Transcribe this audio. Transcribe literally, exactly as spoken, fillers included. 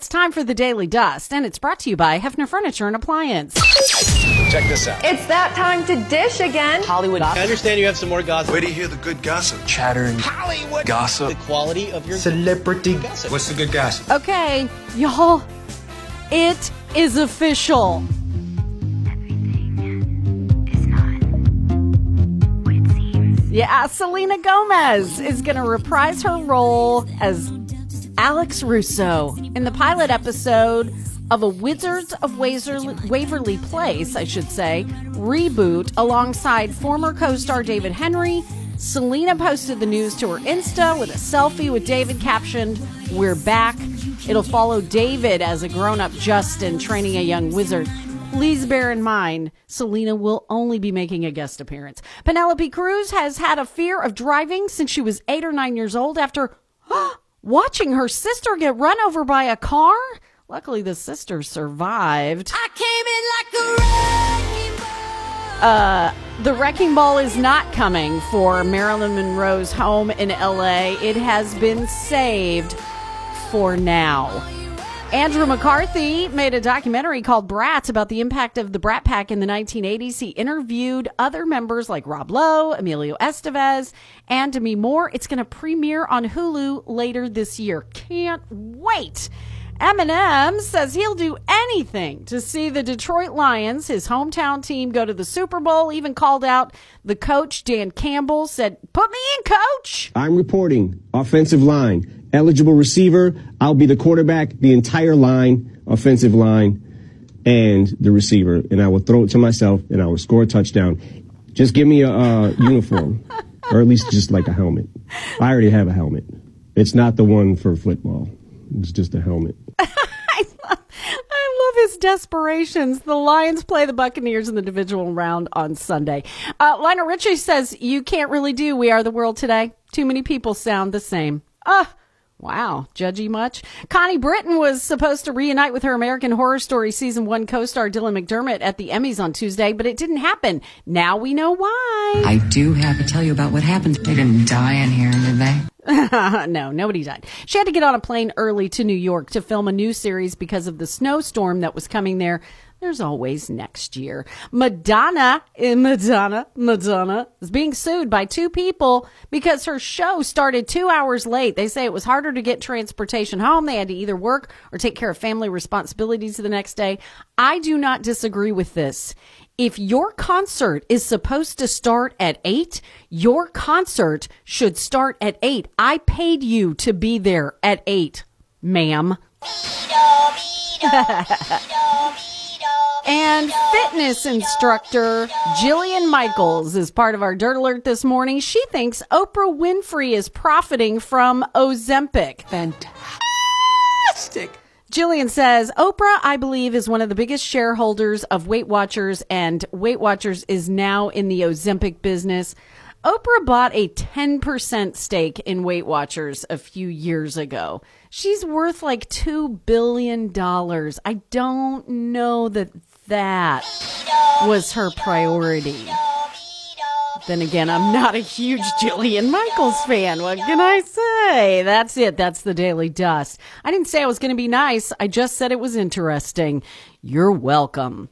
It's time for the Daily Dust, and it's brought to you by Hefner Furniture and Appliance. Check this out. It's that time to dish again. Hollywood gossip. I understand you have some more gossip. Wait to hear the good gossip. Chattering. Hollywood gossip. The quality of your celebrity gossip. What's the good gossip? Okay, y'all, it is official. Yeah, Selena Gomez is going to reprise her role as Alex Russo in the pilot episode of a Wizards of Waverly Place, I should say, reboot alongside former co-star David Henry. Selena posted the news to her Insta with a selfie with David captioned, "We're back." It'll follow David as a grown-up Justin training a young wizard. Please bear in mind, Selena will only be making a guest appearance. Penelope Cruz has had a fear of driving since she was eight or nine years old after watching her sister get run over by a car. Luckily, the sister survived. I came in like a wrecking ball. Uh, the wrecking ball is not coming for Marilyn Monroe's home in L A. It has been saved for now. Andrew McCarthy made a documentary called Brats about the impact of the Brat Pack in the nineteen eighties. He interviewed other members like Rob Lowe, Emilio Estevez, and Demi Moore. It's going to premiere on Hulu later this year. Can't wait. Eminem says he'll do anything to see the Detroit Lions, his hometown team, go to the Super Bowl. Even called out the coach, Dan Campbell, said, "Put me in, coach. I'm reporting. Offensive line. Eligible receiver, I'll be the quarterback, the entire line, offensive line, and the receiver. And I will throw it to myself, and I will score a touchdown. Just give me a uh, uniform, or at least just like a helmet. I already have a helmet. It's not the one for football. It's just a helmet." I, love, I love his desperations. The Lions play the Buccaneers in the divisional round on Sunday. Uh, Lionel Richie says, "You can't really do We Are the World today. Too many people sound the same." Ugh. Wow, judgy much? Connie Britton was supposed to reunite with her American Horror Story Season one co-star Dylan McDermott at the Emmys on Tuesday, but it didn't happen. Now we know why. I do have to tell you about what happened. They didn't die in here, did they? No, nobody died. She had to get on a plane early to New York to film a new series because of the snowstorm that was coming there. There's always next year. Madonna, Madonna, Madonna is being sued by two people because her show started two hours late. They say it was harder to get transportation home. They had to either work or take care of family responsibilities the next day. I do not disagree with this. If your concert is supposed to start at eight, your concert should start at eight. I paid you to be there at eight, ma'am. And fitness instructor Jillian Michaels is part of our Dirt Alert this morning. She thinks Oprah Winfrey is profiting from Ozempic. Fantastic. Jillian says, "Oprah, I believe, is one of the biggest shareholders of Weight Watchers, and Weight Watchers is now in the Ozempic business. Oprah bought a ten percent stake in Weight Watchers a few years ago. She's worth like two billion dollars. I don't know that that was her priority." Then again, I'm not a huge Jillian Michaels fan. What can I say? That's it. That's the Daily Dust. I didn't say I was going to be nice. I just said it was interesting. You're welcome.